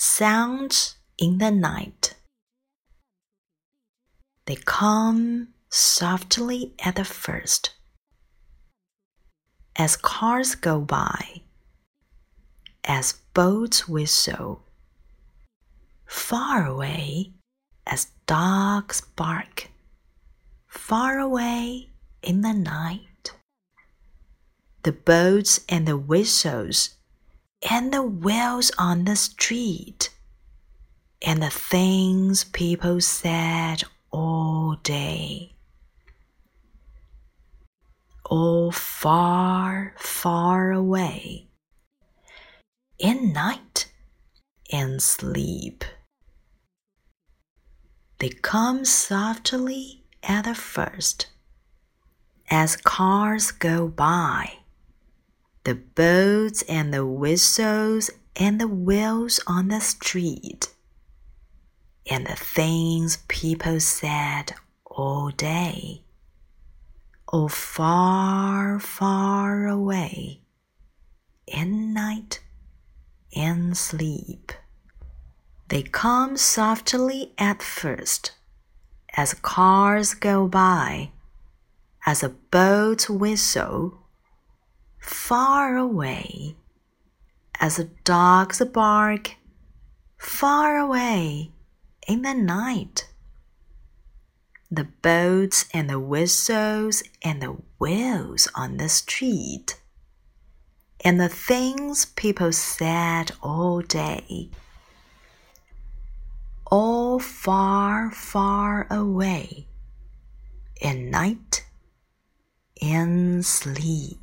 sounds in the night. They come softly at the first, as cars go by, as boats whistle, far away as dogs bark, far away in the night. The boats and the whistles and the wheels on the street and the things people said all day. All far, far away. In night and sleep. They come softly at the first, as cars go by, the boats and the whistles and the wheels on the street, and the things people said all day, all far, far away, in night and sleep. They come softly at first, as cars go by, as a boat whistle, far away, as a dog's bark, far away in the night. The boats and the whistles and the wheels on the street, and the things people said all day.All far, far away, in night, in sleep.